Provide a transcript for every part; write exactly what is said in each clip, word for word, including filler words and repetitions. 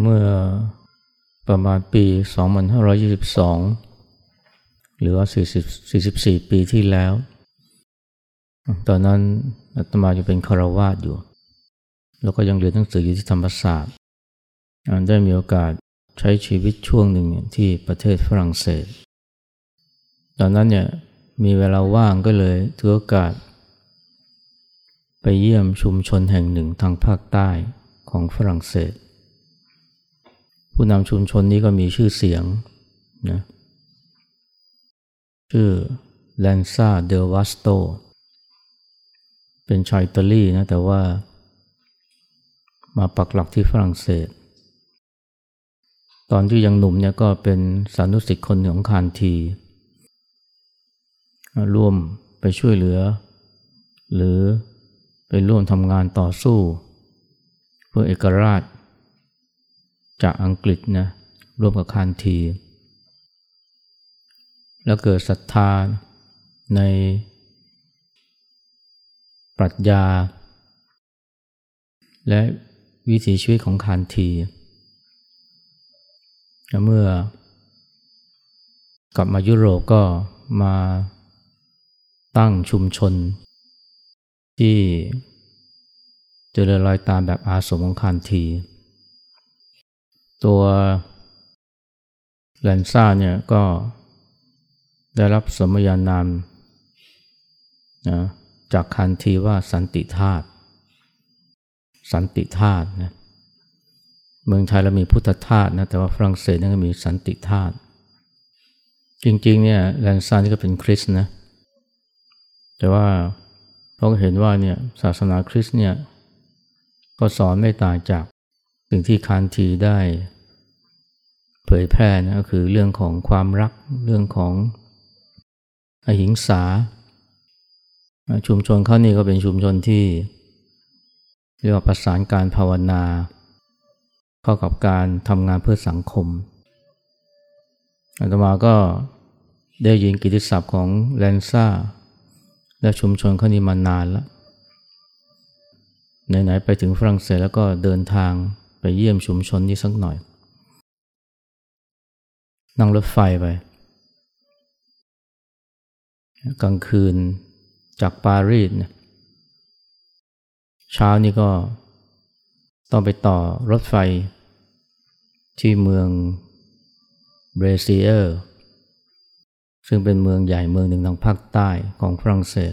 เมื่อประมาณปี สองพันห้าร้อยยี่สิบสอง หรือว่าสี่สิบสี่ปีที่แล้วตอนนั้นอาตมายังเป็นฆราวาสอยู่แล้วก็ยังเรียนหนังสืออยู่ที่ธรรมศาสตร์ได้มีโอกาสใช้ชีวิตช่วงหนึ่งที่ประเทศฝรั่งเศสตอนนั้นเนี่ยมีเวลาว่างก็เลยถือโอกาสไปเยี่ยมชุมชนแห่งหนึ่งทางภาคใต้ของฝรั่งเศสผู้นำชุมชนนี้ก็มีชื่อเสียงนะชื่อ Lanza de Vasto เป็นชาวอิตาลีนะแต่ว่ามาปักหลักที่ฝรั่งเศสตอนที่ยังหนุ่มเนี่ยก็เป็นสานุศิษย์คนหนึ่งของคานธีร่วมไปช่วยเหลือหรือไปร่วมทำงานต่อสู้เพื่อเอกราชจากอังกฤษนะร่วมกับคานธีแล้วเกิดศรัทธาในปรัชญาและวิถีชีวิตของคานธีเมื่อกลับมายุโรปก็มาตั้งชุมชนที่เจริญรอยตามแบบอาสมของคานธีตัวแลนซ่าเนี่ยก็ได้รับสมญานามนะจากคานธีว่าสันติธาตุสันติธาตุนะเมืองไทยเรามีพุทธธาตุนะแต่ว่าฝรั่งเศสนั่นก็มีสันติธาตุจริงๆเนี่ยแลนซ่านี่ก็เป็นคริสต์นะแต่ว่าเราเห็นว่าเนี่ยศาสนาคริสต์เนี่ยก็สอนไม่ต่างจากสิ่งที่คานธีได้เผยแพร่นะก็คือเรื่องของความรักเรื่องของอหิงสาชุมชนเขานี่ก็เป็นชุมชนที่เรียกว่าประสานการภาวนาเข้ากับการทำงานเพื่อสังคมอาตมาก็ได้ยินกิตติศัพท์ของแลนซ่าและชุมชนเขานี่มานานแล้วไหนๆไปถึงฝรั่งเศสแล้วก็เดินทางไปเยี่ยมชุมชนนี้สักหน่อยนั่งรถไฟไปกลางคืนจากปารีสเนี่ยเช้านี้ก็ต้องไปต่อรถไฟที่เมืองเบรซิเออร์ซึ่งเป็นเมืองใหญ่เมืองหนึ่งทางภาคใต้ของฝรั่งเศส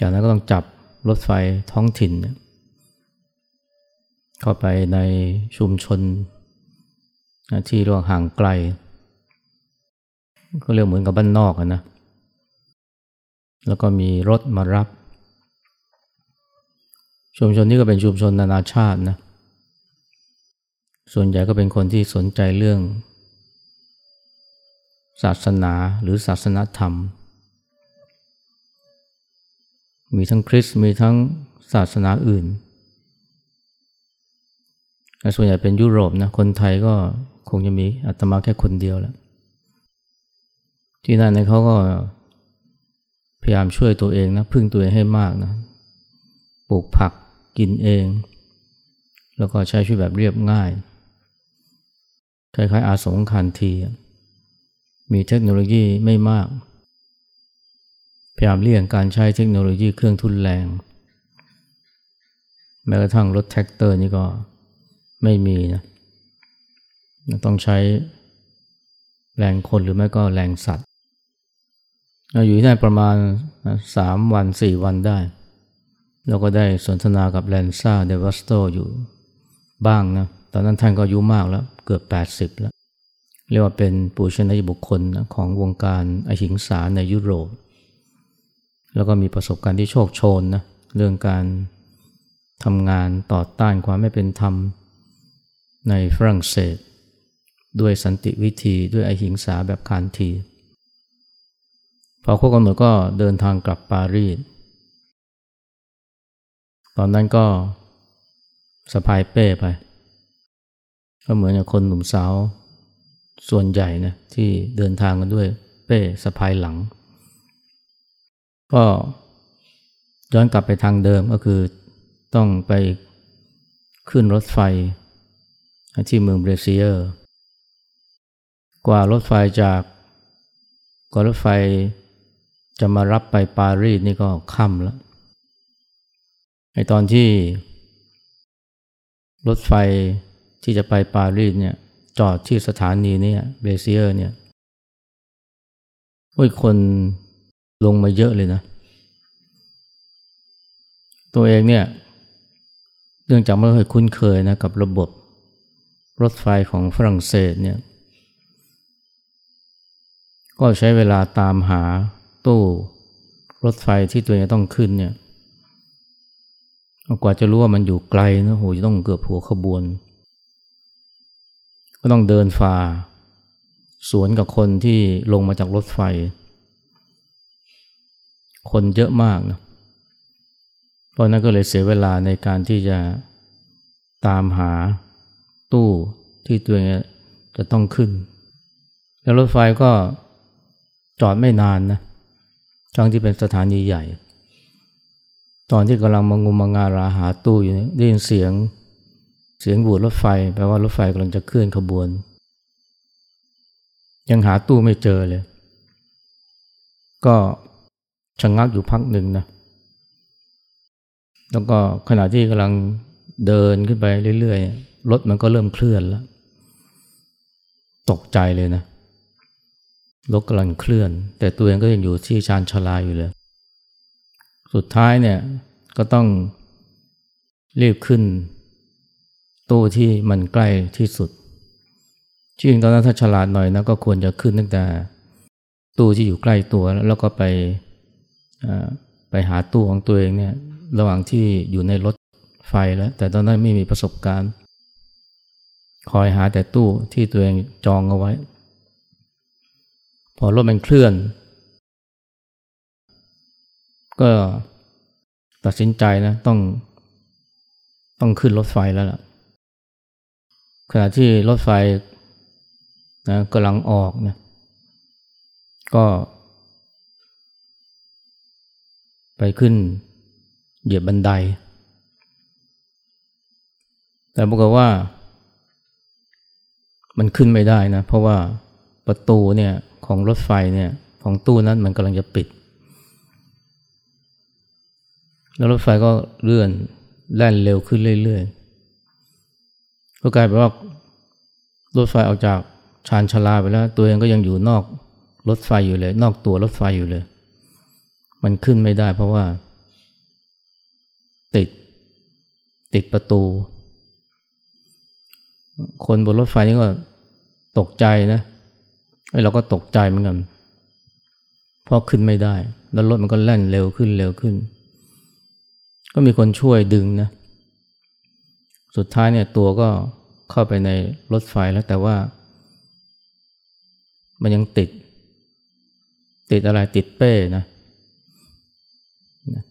จากนั้นก็ต้องจับรถไฟท้องถิ่นเข้าไปในชุมชนที่เรียกว่าห่างไกลก็เรียกเหมือนกับบ้านนอกนะแล้วก็มีรถมารับชุมชนนี้ก็เป็นชุมชนนานาชาตินะส่วนใหญ่ก็เป็นคนที่สนใจเรื่องศาสนาหรือศาสนธรรมมีทั้งคริสต์มีทั้งศาสนาอื่นแต่ส่วนใหญ่เป็นยุโรปนะคนไทยก็คงจะมีอาตมาแค่คนเดียวแล้วที่นั่นเนี่ยเขาก็พยายามช่วยตัวเองนะพึ่งตัวเองให้มากนะปลูกผักกินเองแล้วก็ใช้ชีวิตแบบเรียบง่ายคล้ายๆอาสมคานธีมีเทคโนโลยีไม่มากพยายามเลี่ยงการใช้เทคโนโลยีเครื่องทุนแรงแม้กระทั่งรถแท็กเตอร์นี่ก็ไม่มีนะต้องใช้แรงคนหรือไม่ก็แรงสัตว์เราอยู่ที่นั่นประมาณสามวันสี่วันได้เราก็ได้สนทนากับแลนซ่าเดวัสโตอยู่บ้างนะตอนนั้นท่านก็อายุมากแล้วเกือบแปดสิบแล้วเรียกว่าเป็นปูชนียบุคคลของวงการอหิงสาในยุโรปแล้วก็มีประสบการณ์ที่โชคโชนนะเรื่องการทำงานต่อต้านความไม่เป็นธรรมในฝรั่งเศสด้วยสันติวิธีด้วยอหิงสาแบบคานธีพอครบกำหนดก็เดินทางกลับปารีสตอนนั้นก็สะพายเป้ไปก็เหมือนกับคนหนุ่มสาวส่วนใหญ่นะที่เดินทางกันด้วยเป้สะพายหลังก็ย้อนกลับไปทางเดิมก็คือต้องไป ขึ้นรถไฟที่เมืองเบรเซียร์กว่ารถไฟจากกว่ารถไฟจะมารับไปปารีสนี่ก็ค่ำแล้วไอตอนที่รถไฟที่จะไปปารีสเนี่ยจอดที่สถานีนี้เบรเซียร์เนี่ยโอ้ยคนลงมาเยอะเลยนะตัวเองเนี่ยเนื่องจากไม่เคยคุ้นเคยนะกับระบบรถไฟของฝรั่งเศสเนี่ยก็ใช้เวลาตามหาตู้รถไฟที่ตัวเองต้องขึ้นเนี่ยกว่าจะรู้ว่ามันอยู่ไกลนะโหจะต้องเกือบหัวขบวนก็ต้องเดินฝ่าสวนกับคนที่ลงมาจากรถไฟคนเยอะมากนะเพราะนั้นก็เลยเสียเวลาในการที่จะตามหาตู้ที่ตัวเองจะต้องขึ้นแล้วรถไฟก็จอดไม่นานนะทั้งที่เป็นสถานีใหญ่ตอนที่กำลังมางุมมางาราหาตู้อยู่ได้ยินเสียงเสียงบูดรถไฟแปลว่ารถไฟกำลังจะเคลื่อนขบวนยังหาตู้ไม่เจอเลยก็ชะงักอยู่พักหนึ่งนะแล้วก็ขณะที่กำลังเดินขึ้นไปเรื่อยๆรถมันก็เริ่มเคลื่อนแล้วตกใจเลยนะรถกำลังเคลื่อนแต่ตัวเองก็ยังอยู่ที่ชานชลาอยู่เลยสุดท้ายเนี่ยก็ต้องรีบขึ้นตู้ที่มันใกล้ที่สุดจริงตอนนั้นถ้าฉลาดหน่อยนะก็ควรจะขึ้นตั้งแต่ตู้ที่อยู่ใกล้ตัวแล้วก็ไปไปหาตู้ของตัวเองเนี่ยระหว่างที่อยู่ในรถไฟแล้วแต่ตอนนั้นไม่มีประสบการณ์คอยหาแต่ตู้ที่ตัวเองจองเอาไว้พอรถมันเคลื่อนก็ตัดสินใจนะต้องต้องขึ้นรถไฟแล้วล่ะขณะที่รถไฟนะกำลังออกนะก็ไปขึ้นเหยียบบันไดแต่ปรากฏว่ามันขึ้นไม่ได้นะเพราะว่าประตูเนี่ยของรถไฟเนี่ยของตู้นั้นมันกำลังจะปิดแล้วรถไฟก็เลื่อนแล่นเร็วขึ้นเรื่อยๆก็กลายเป็นว่ารถไฟออกจากชานชลาไปแล้วตัวเองก็ยังอยู่นอกรถไฟอยู่เลยนอกตัวรถไฟอยู่เลยมันขึ้นไม่ได้เพราะว่าติดติดประตูคนบนรถไฟนี่ก็ตกใจนะไอ้เราก็ตกใจเหมือนกันเพราะขึ้นไม่ได้แล้วรถมันก็แล่นเร็วขึ้นเร็วขึ้นก็มีคนช่วยดึงนะสุดท้ายเนี่ยตัวก็เข้าไปในรถไฟแล้วแต่ว่ามันยังติดติดอะไรติดเป้นะ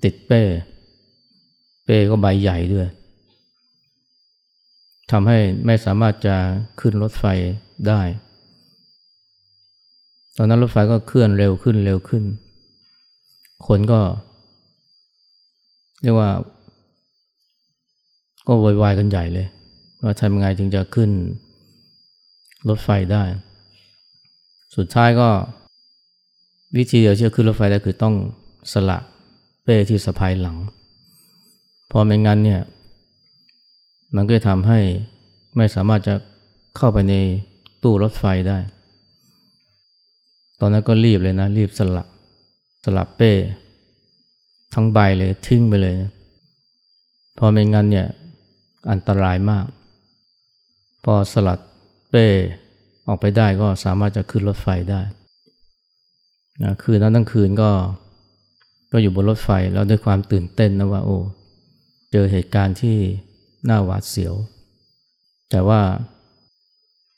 ติดเป้เป้ก็ใบใหญ่ด้วยทำให้ไม่สามารถจะขึ้นรถไฟได้ตอนนั้นรถไฟก็เคลื่อนเร็วขึ้นเร็วขึ้นคนก็เรียกว่าก็โวยวายกันใหญ่เลยว่าทำยังไงถึงจะขึ้นรถไฟได้สุดท้ายก็วิธีเดียวที่จะขึ้นรถไฟได้คือต้องสละเป้ที่สะพายหลังพอไม่งั้นเนี่ยมันก็จะทำให้ไม่สามารถจะเข้าไปในตู้รถไฟได้ตอนนั้นก็รีบเลยนะรีบสละสละเป้ทั้งใบเลยทิ้งไปเลยนะพอไม่งั้นเนี่ยอันตรายมากพอสลัดเป้ออกไปได้ก็สามารถจะขึ้นรถไฟได้นะคืนนั้นทั้งคืนก็ก็อยู่บนรถไฟแล้วด้วยความตื่นเต้นนะว่าโอ้เจอเหตุการณ์ที่น่าหวาดเสียวแต่ว่า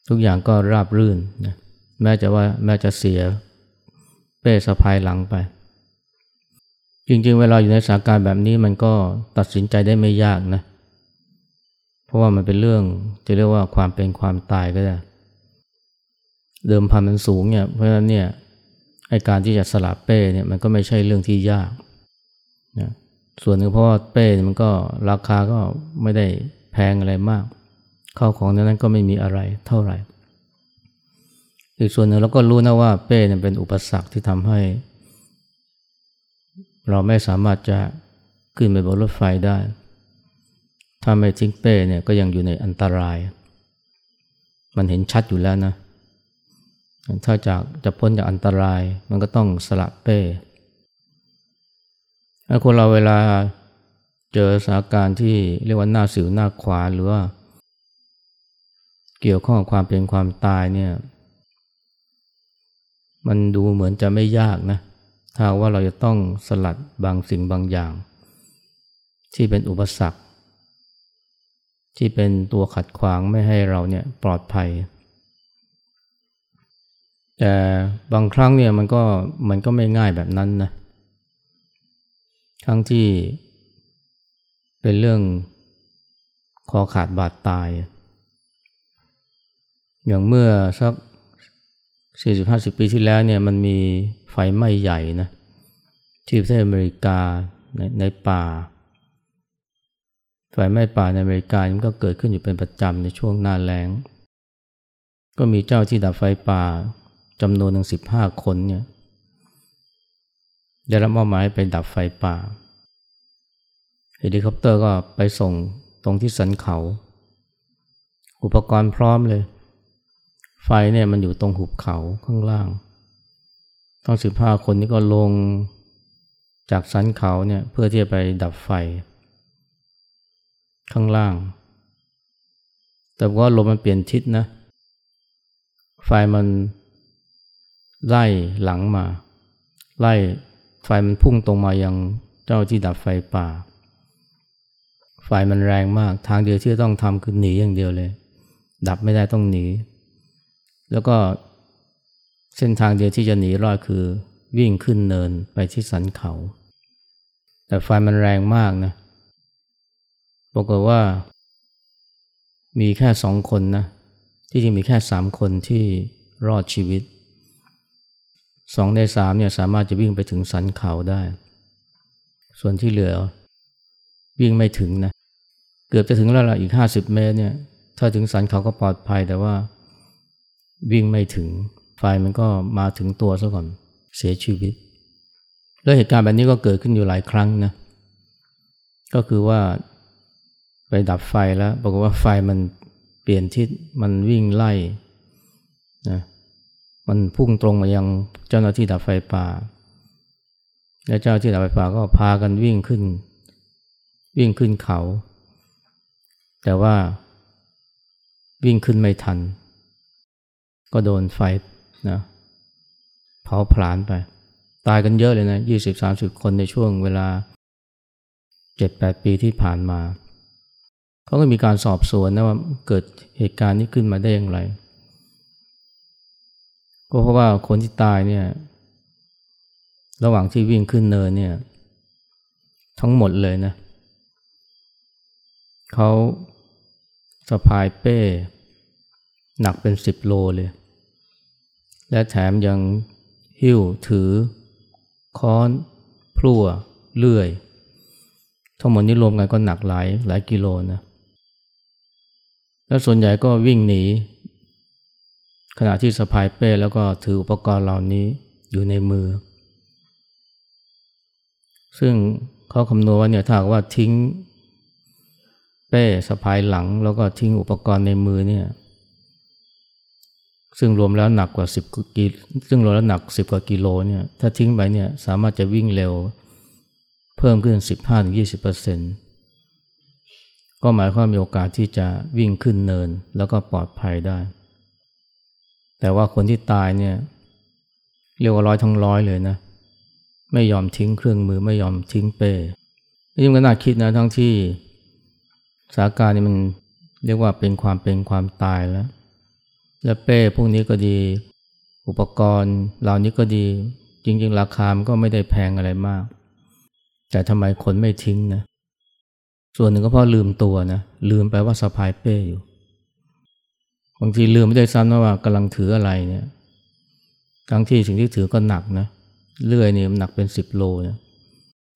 ทุกอย่างก็ราบรื่นนะแม้จะว่าแม้จะเสียเป้สะพายหลังไปจริงๆเวลาอยู่ในสถานการณ์แบบนี้มันก็ตัดสินใจได้ไม่ยากนะเพราะว่ามันเป็นเรื่องจะเรียกว่าความเป็นความตายก็ได้เดิมพันมันสูงเนี่ยเพราะฉะนั้นเนี่ยไอ้การที่จะสลับเป้เนี่ยมันก็ไม่ใช่เรื่องที่ยากนะส่วนหนึ่งเพราะว่าเป้มันก็ราคาก็ไม่ได้ แพงอะไรมากข้าวของนั้นก็ไม่มีอะไรเท่าไหร่อีกส่วนหนึ่งเราก็รู้นะว่าเป้เนี่ยเป็นอุปสรรคที่ทำให้เราไม่สามารถจะขึ้นไปบนรถไฟได้ถ้าไม่ทิ้งเป้เนี่ยก็ยังอยู่ในอันตรายมันเห็นชัดอยู่แล้วนะถ้าจากจะพ้นจากอันตรายมันก็ต้องสละเป้ถ้าคนเราเวลาเจอสถานการณ์ที่เรียกว่าหน้าสิวหน้าขวานหรือว่าเกี่ยวข้องกับความเป็นความตายเนี่ยมันดูเหมือนจะไม่ยากนะถ้าว่าเราจะต้องสลัดบางสิ่งบางอย่างที่เป็นอุปสรรคที่เป็นตัวขัดขวางไม่ให้เราเนี่ยปลอดภัยแต่บางครั้งเนี่ยมันก็มันก็ไม่ง่ายแบบนั้นนะทั้งที่เป็นเรื่องคอขาดบาดตายอย่างเมื่อสัก สี่สิบห้าสิบ ปีที่แล้วเนี่ยมันมีไฟไหม้ใหญ่นะที่ประเทศอเมริกาในในป่าไฟไหม้ป่าในอเมริกามันก็เกิดขึ้นอยู่เป็นประจำในช่วงหน้าแล้งก็มีเจ้าที่ดับไฟป่าจำนวนถึงสิบห้าคนเนี่ยได้รับมอบหมายไปดับไฟป่าเฮลิคอปเตอร์ก็ไปส่งตรงที่สันเขาอุปกรณ์พร้อมเลยไฟเนี่ยมันอยู่ตรงหุบเขาข้างล่างทั้งสิบห้าคนนี้ก็ลงจากสันเขาเนี่ยเพื่อที่จะไปดับไฟข้างล่างแต่ว่าลมมันเปลี่ยนทิศนะไฟมันไล่หลังมาไล่ไฟมันพุ่งตรงมายังเจ้าที่ดับไฟป่าไฟมันแรงมากทางเดียวที่ต้องทำคือหนีอย่างเดียวเลยดับไม่ได้ต้องหนีแล้วก็เส้นทางเดียวที่จะหนีรอดคือวิ่งขึ้นเนินไปที่สันเขาแต่ไฟมันแรงมากนะบอกว่ามีแค่สองคนนะที่จริงมีแค่สามคนที่รอดชีวิตสองในสามเนี่ยสามารถจะวิ่งไปถึงสันเขาได้ส่วนที่เหลือวิ่งไม่ถึงนะเกือบจะถึงแล้วล่ะอีกห้าสิบเมตรเนี่ยถ้าถึงสันเขาก็ปลอดภัยแต่ว่าวิ่งไม่ถึงไฟมันก็มาถึงตัวซะก่อนเสียชีวิตแล้วเหตุการณ์แบบนี้ก็เกิดขึ้นอยู่หลายครั้งนะก็คือว่าไปดับไฟแล้วปรากฏว่าไฟมันเปลี่ยนทิศมันวิ่งไล่นะมันพุ่งตรงมายังเจ้าหน้าที่ดับไฟป่าและเจ้าหน้าที่ดับไฟป่าก็พากันวิ่งขึ้นวิ่งขึ้นเขาแต่ว่าวิ่งขึ้นไม่ทันก็โดนไฟนะเผาผลาญไปตายกันเยอะเลยนะ ยี่สิบถึงสามสิบ คนในช่วงเวลา เจ็ดถึงแปด ปีที่ผ่านมาเขาก็มีการสอบสวนนะว่าเกิดเหตุการณ์นี้ขึ้นมาได้อย่างไรก็เพราะว่าคนที่ตายเนี่ยระหว่างที่วิ่งขึ้นเนินเนี่ยทั้งหมดเลยนะเขาสะพายเป้หนักเป็นสิบโลเลยและแถมยังหิ้วถือค้อนพลั่วเลื่อยทั้งหมดนี้รวมกันก็หนักหลายหลายกิโลนะแล้วส่วนใหญ่ก็วิ่งหนีขณะที่สะพายเป้แล้วก็ถืออุปกรณ์เหล่านี้อยู่ในมือซึ่งเขาคำนวณว่าเนี่ยถ้าว่าทิ้งเป้สะพายหลังแล้วก็ทิ้งอุปกรณ์ในมือเนี่ยซึ่งรวมแล้วหนักกว่าสิบกิโลซึ่งรวมแล้วหนักสิบกว่ากิโลเนี่ยถ้าทิ้งไปเนี่ยสามารถจะวิ่งเร็วเพิ่มขึ้น สิบห้าถึงยี่สิบเปอร์เซ็นต์ ก็หมายความมีโอกาสที่จะวิ่งขึ้นเนินแล้วก็ปลอดภัยได้แต่ว่าคนที่ตายเนี่ยเรียกว่าร้อยทั้งร้อยเลยนะไม่ยอมทิ้งเครื่องมือไม่ยอมทิ้งเป้นี่มันก็น่าคิดนะทั้งที่สถานการณ์นี่มันเรียกว่าเป็นความเป็นความตายแล้วและเป้พวกนี้ก็ดีอุปกรณ์เหล่านี้ก็ดีจริงๆราคามันก็ไม่ได้แพงอะไรมากแต่ทำไมคนไม่ทิ้งนะส่วนหนึ่งก็เพราะลืมตัวนะลืมไปว่าสะพายเป้อยู่บางทีลืมไม่ได้ซ้ำนะว่ากำลังถืออะไรเนี่ยทั้งที่สิ่งที่ถือก็หนักนะเลื่อยเนี่ยมันหนักเป็นสิบโลนะ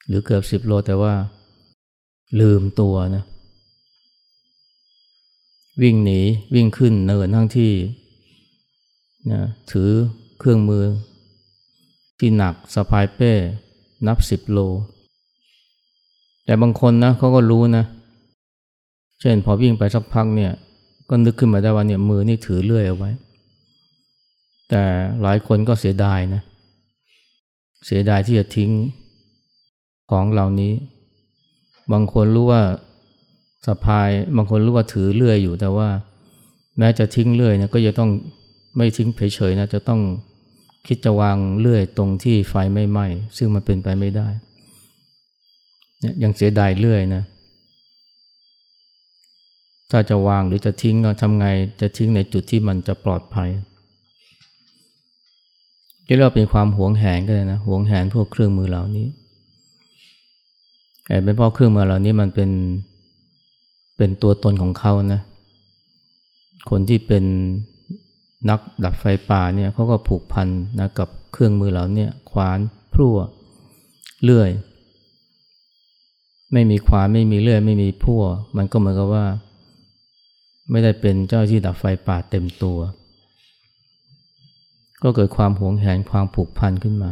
หรือเกือบสิบโลแต่ว่าลืมตัวนะ วิ่งหนีวิ่งขึ้นเนินทั้งที่นะถือเครื่องมือที่หนักสะพายเป้นับสิบโลแต่บางคนนะเขาก็รู้นะเช่นพอวิ่งไปสักพักเนี่ยก็นึกขึ้นมาได้ว่าเนี่ยมือนี่ถือเลื่อยเอาไว้แต่หลายคนก็เสียดายนะเสียดายที่จะทิ้งของเหล่านี้บางคนรู้ว่าสะพายบางคนรู้ว่าถือเลื่อยอยู่แต่ว่าแม้จะทิ้งเลื่อยนะก็จะต้องไม่ทิ้งเฉยๆนะจะต้องคิดจะวางเลื่อยตรงที่ไฟไม่ไหม้ซึ่งมันเป็นไปไม่ได้เนี่ยยังเสียดายเลื่อยนะถ้าจะวางหรือจะทิ้งก็ทำไงจะทิ้งในจุดที่มันจะปลอดภัยจะเรียกว่าเป็นความหวงแหนก็ได้นะหวงแหนพวกเครื่องมือเหล่านี้แต่เป็นเพราะเครื่องมือเหล่านี้มันเป็นเป็นตัวตนของเขานะคนที่เป็นนักดับไฟป่าเนี่ยเขาก็ผูกพันนะกับเครื่องมือเหล่านี้ขวานพลั่วเลื่อยไม่มีขวานไม่มีเลื่อยไม่มีพลั่วมันก็เหมือนกับว่าไม่ได้เป็นเจ้าที่ดับไฟป่าเต็มตัวก็เกิดความหวงแหนความผูกพันขึ้นมา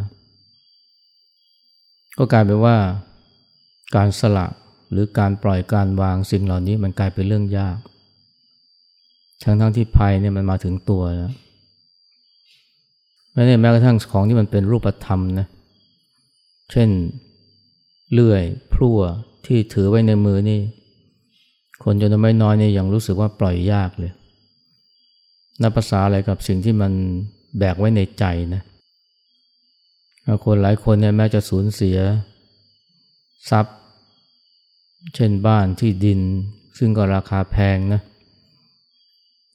ก็กลายเป็นว่าการสละหรือการปล่อยการวางสิ่งเหล่านี้มันกลายเป็นเรื่องยากทั้งทั้งที่ภัยเนี่ยมันมาถึงตัวแล้วแม้แม้กระทั่งของที่มันเป็นรูปธรรมนะเช่นเลื่อยพลั่วที่ถือไว้ในมือนี่คนจำนวนไม่น้อยเนี่ยยังรู้สึกว่าปล่อยยากเลยนับภาษาอะไรกับสิ่งที่มันแบกไว้ในใจนะคนหลายคนเนี่ยแม้จะสูญเสียทรัพย์เช่นบ้านที่ดินซึ่งก็ราคาแพงนะ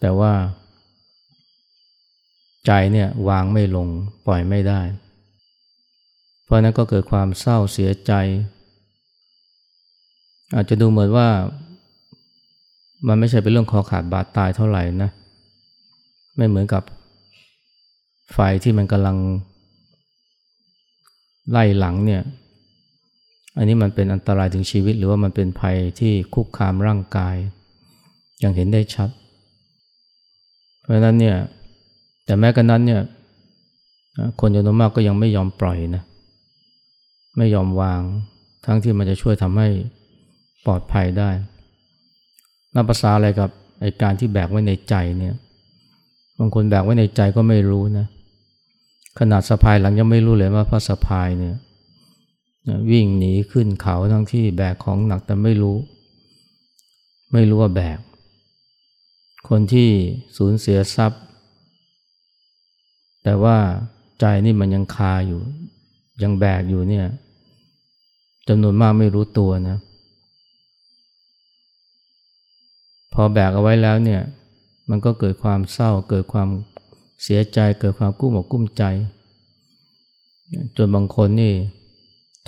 แต่ว่าใจเนี่ยวางไม่ลงปล่อยไม่ได้เพราะนั้นก็เกิดความเศร้าเสียใจอาจจะดูเหมือนว่ามันไม่ใช่เป็นเรื่องคอขาดบาดตายเท่าไหร่นะไม่เหมือนกับไฟที่มันกำลังไล่หลังเนี่ยอันนี้มันเป็นอันตรายถึงชีวิตหรือว่ามันเป็นภัยที่คุกคามร่างกายอย่างเห็นได้ชัดเพราะฉะนั้นเนี่ยแต่แม้กระนั้นเนี่ยคนจำนวนมากก็ยังไม่ยอมปล่อยนะไม่ยอมวางทั้งที่มันจะช่วยทำให้ปลอดภัยได้นับภาษาอะไรกับไอ้การที่แบกไว้ในใจเนี่ยบางคนแบกไว้ในใจก็ไม่รู้นะขนาดสะพายหลังยังไม่รู้เลยว่าพระสะพายเนี่ยวิ่งหนีขึ้นเขาทั้งที่แบกของหนักแต่ไม่รู้ไม่รู้ว่าแบกคนที่สูญเสียทรัพย์แต่ว่าใจนี่มันยังคาอยู่ยังแบกอยู่เนี่ยจำนวนมากไม่รู้ตัวนะพอแบกเอาไว้แล้วเนี่ยมันก็เกิดความเศร้าเกิดความเสียใจเกิดความกุ้มอกกุ้มใจจนบางคนนี่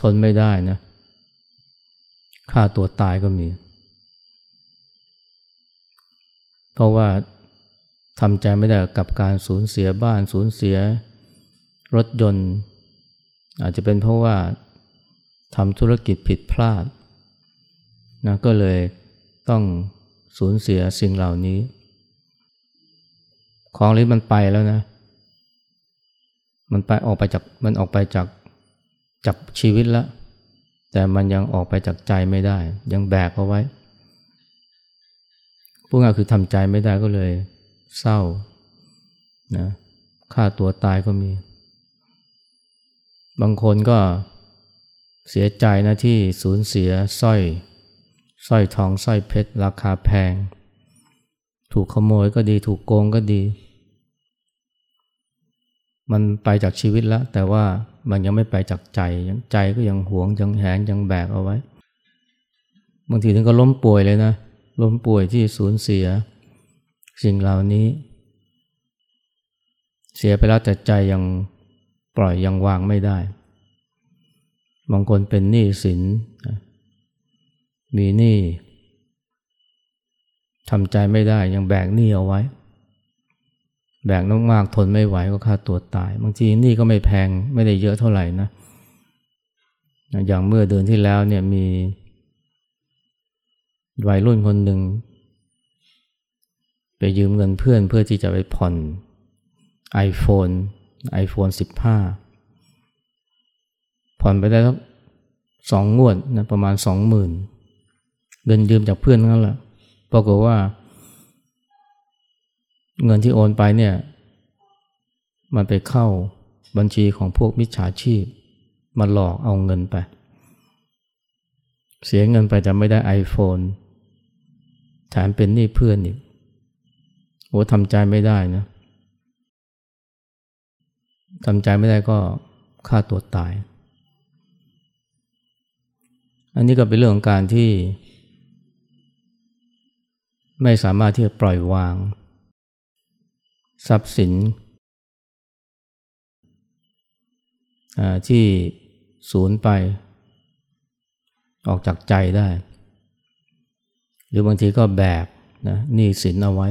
ทนไม่ได้นะฆ่าตัวตายก็มีเพราะว่าทำใจไม่ได้กับการสูญเสียบ้านสูญเสียรถยนต์อาจจะเป็นเพราะว่าทำธุรกิจผิดพลาดนะก็เลยต้องสูญเสียสิ่งเหล่านี้ของเหล่านี้มันไปแล้วนะมันไปออกไปจากมันออกไปจากจับชีวิตแล้วแต่มันยังออกไปจากใจไม่ได้ยังแบกเอาไว้พวกเราคือทำใจไม่ได้ก็เลยเศร้านะฆ่าตัวตายก็มีบางคนก็เสียใจนะที่สูญเสียสร้อยสร้อยทองสร้อยเพชรราคาแพงถูกขโมยก็ดีถูกโกงก็ดีมันไปจากชีวิตแล้วแต่ว่ามันยังไม่ไปจากใจยังใจก็ยังหวงยังแหนยังแบกเอาไว้บางทีถึงก็ล้มป่วยเลยนะล้มป่วยที่สูญเสียสิ่งเหล่านี้เสียไปแล้วแต่ใจยังปล่อยยังวางไม่ได้บางคนเป็นหนี้สินมีหนี้ทำใจไม่ได้ยังแบกหนี้เอาไว้แบกมากๆทนไม่ไหวก็ฆ่าตัวตายบางทีหนี้ก็ไม่แพงไม่ได้เยอะเท่าไหร่นะอย่างเมื่อเดือนที่แล้วเนี่ยมีวัยรุ่นคนหนึ่ง ไปยืมเงินเพื่อนเพื่อที่จะไปผ่อน iPhone ไอโฟน สิบห้าผ่อนไปได้ครับสองงวดนะประมาณ สองหมื่น เงินยืมจากเพื่อนนั่นแหละปรากฏว่าเงินที่โอนไปเนี่ยมันไปเข้าบัญชีของพวกมิจฉาชีพมาหลอกเอาเงินไปเสียเงินไปจะไม่ได้ iPhone แถมเป็นหนี้เพื่อนอีกโอ้ทำใจไม่ได้นะทำใจไม่ได้ก็ฆ่าตัวตายอันนี้ก็เป็นเรื่องของการที่ไม่สามารถที่จะปล่อยวางทรัพย์สินที่สูญไปออกจากใจได้หรือบางทีก็แบกนะหนี้สินเอาไว้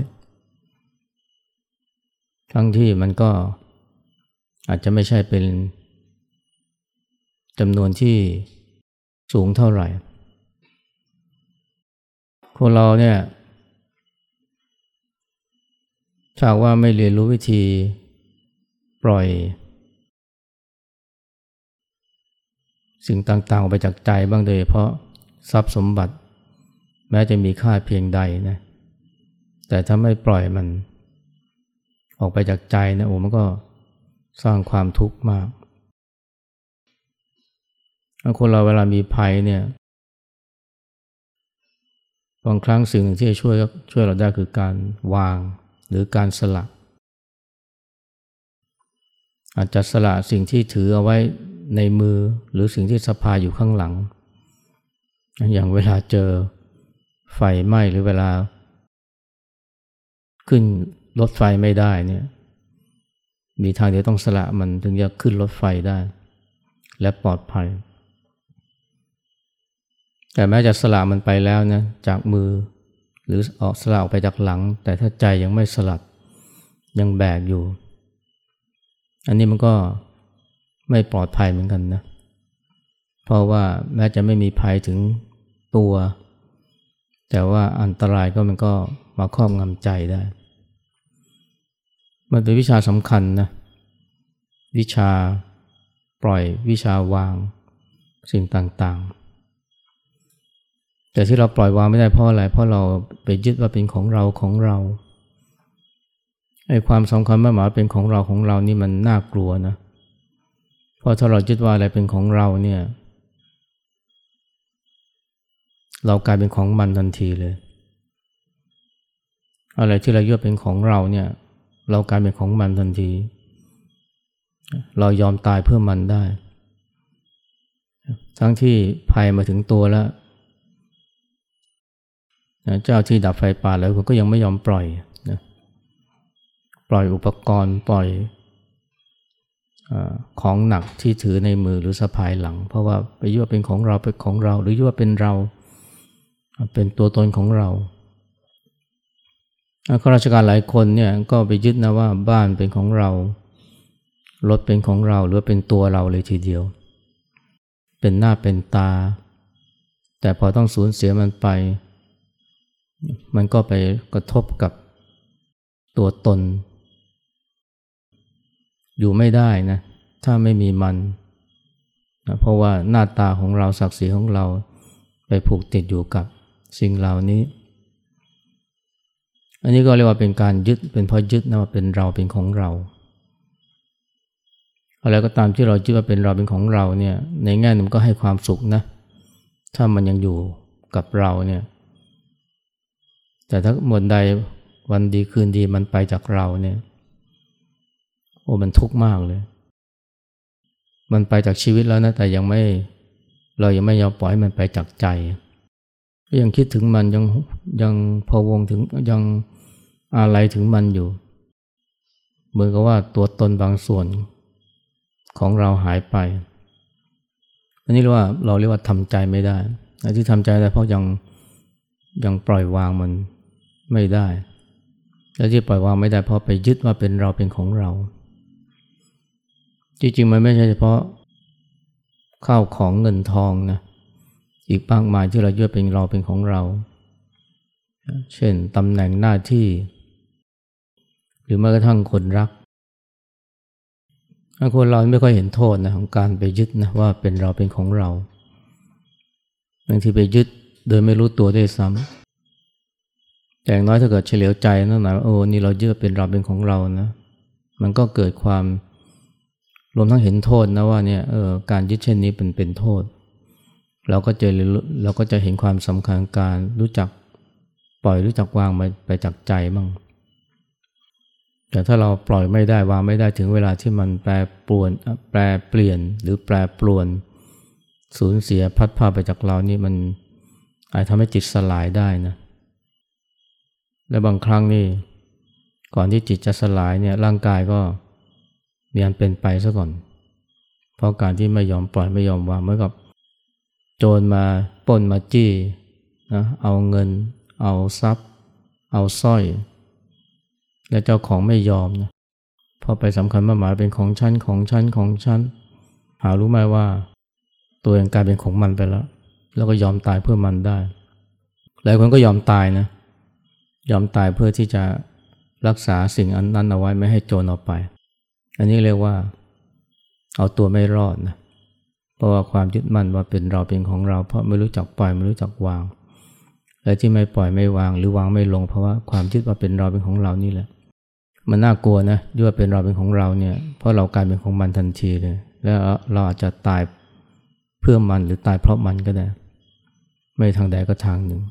ทั้งที่มันก็อาจจะไม่ใช่เป็นจำนวนที่สูงเท่าไหร่คนเราเนี่ยถ้าว่าไม่เรียนรู้วิธีปล่อยสิ่งต่างๆออกไปจากใจบ้างโดยเฉพาะทรัพย์สมบัติแม้จะมีค่าเพียงใดนะแต่ถ้าไม่ปล่อยมันออกไปจากใจนะโอ้มันก็สร้างความทุกข์มากคนเราเวลามีภัยเนี่ยบางครั้งสิ่งหนึ่งที่จะช่วยช่วยเราได้คือการวางหรือการสละอาจจะสละสิ่งที่ถือเอาไว้ในมือหรือสิ่งที่สะพายอยู่ข้างหลังอย่างเวลาเจอไฟไหม้หรือเวลาขึ้นรถไฟไม่ได้เนี่ยมีทางเดียวต้องสละมันถึงจะขึ้นรถไฟได้และปลอดภัยแต่แม้จะสละมันไปแล้วนะจากมือหรือออกสละออกไปจากหลังแต่ถ้าใจยังไม่สลัดยังแบกอยู่อันนี้มันก็ไม่ปลอดภัยเหมือนกันนะเพราะว่าแม้จะไม่มีภัยถึงตัวแต่ว่าอันตรายก็มันก็มาครอบงำใจได้มันเป็นวิชาสำคัญนะวิชาปล่อยวิชาวางสิ่งต่างๆแต่ที่เราปล่อยวางไม่ได้เพราะอะไรเพราะเราไปยึดว่าเป็นของเราของเราไอ้ความสำคัญมั่นหมายเป็นของเราของเรานี่มันน่ากลัวนะเพราะถ้าเรายึดว่าอะไรเป็นของเราเนี่ยเรากลายเป็นของมันทันทีเลยอะไรที่เรายึดเป็นของเราเนี่ยเรากลายเป็นของมันทันทีเรายอมตายเพื่อมันได้ทั้งที่ภัยมาถึงตัวแล้วเจ้าที่ดับไฟป่าแล้วก็ยังไม่ยอมปล่อยนะปล่อยอุปกรณ์ปล่อยของหนักที่ถือในมือหรือสะพายหลังเพราะว่าไปยึดว่าเป็นของเราเป็นของเราหรือยึดว่าเป็นเราเป็นตัวตนของเราข้าราชการหลายคนเนี่ยก็ไปยึดนะว่าบ้านเป็นของเรารถเป็นของเราหรือเป็นตัวเราเลยทีเดียวเป็นหน้าเป็นตาแต่พอต้องสูญเสียมันไปมันก็ไปกระทบกับตัวตนอยู่ไม่ได้นะถ้าไม่มีมันนะเพราะว่าหน้าตาของเราศักดิ์ศรีของเราไปผูกติดอยู่กับสิ่งเหล่านี้อันนี้ก็เรียกว่าเป็นการยึดเป็นเพราะยึดนะว่าเป็นเราเป็นของเราอะไรก็ตามที่เรายึดว่าเป็นเราเป็นของเราเนี่ยในแง่หนึ่งก็ให้ความสุขนะถ้ามันยังอยู่กับเราเนี่ยแต่ถ้าวันใดวันดีคืนดีมันไปจากเราเนี่ยโอ้มันทุกข์มากเลยมันไปจากชีวิตแล้วนะแต่ยังไม่เรายังไม่ยอมปล่อยให้มันไปจากใจยังคิดถึงมันยังยังพะวงถึงยังอะไรถึงมันอยู่เหมือนกับว่าตัวตนบางส่วนของเราหายไปอันนี้เรียกว่าเราเรียกว่าทำใจไม่ได้ที่ทำใจได้เพราะยังยังปล่อยวางมันไม่ได้และที่ปล่อยวางไม่ได้เพราะไปยึดว่าเป็นเราเป็นของเราจริงๆมันไม่ใช่เฉพาะข้าวของเงินทองนะอีกมากมายที่เรายึดเป็นเราเป็นของเราเช่นตำแหน่งหน้าที่ รือแม้กระทั่งคนรักคนเราไม่ค่อยเห็นโทษนะของการไปยึดนะว่าเป็นเราเป็นของเราบางทีไปยึดโดยไม่รู้ตัวด้วยซ้ำแต่อย่างน้อยถ้าเกิดเฉลียวใจนั่นหมายว่าโอ้นี่เรายึดเป็นเราเป็นของเรานะมันก็เกิดความรวมทั้งเห็นโทษนะว่าเนี่ยเออการยึดเช่นนี้เป็นเป็นโทษเราก็จะเราก็จะเห็นความสำคัญการรู้จักปล่อยรู้จักวางไปไปจากใจมั่งแต่ถ้าเราปล่อยไม่ได้วางไม่ได้ถึงเวลาที่มันแปรปรวนแปรเปลี่ยนหรือแปรปรวนสูญเสียพัดพาไปจากเรานี่มันอาจทำให้จิตสลายได้นะและบางครั้งนี่ก่อนที่จิตจะสลายเนี่ยร่างกายก็มีอันเป็นไปซะก่อนเพราะการที่ไม่ยอมปล่อยไม่ยอมวางเหมือนกับโจรมาปล้นมาจี้นะเอาเงินเอาทรัพย์เอาสร้อยและเจ้าของไม่ยอมนะพอไปสำคัญมาหมายเป็นของฉันของฉันของฉันหารู้ไหมว่าตัวเองกลายเป็นของมันไปแล้วแล้วก็ยอมตายเพื่อมันได้หลายคนก็ยอมตายนะยอมตายเพื่อที่จะรักษาสิ่งอันนั้นเอาไว้ไม่ให้โจรเอาไปอันนี้เรียกว่าเอาตัวไม่รอดนะเพราะว่าความยึดมั่นว่าเป็นเราเป็นของเราเพราะไม่รู้จักปล่อยไม่รู้จักวางและที่ไม่ปล่อยไม่วางหรือวางไม่ลงเพราะว่าความยึดว่าเป็นเราเป็นของเรานี่แหละมันน่ากลัวนะยึดว่าเป็นเราเป็นของเราเนี่ยเพราะเรากลายเป็นของมันทันทีเลยแล้วเราอาจจะตายเพื่อมันหรือตายเพราะมันก็ได้ไม่ทางใดก็ทางหนึ่ง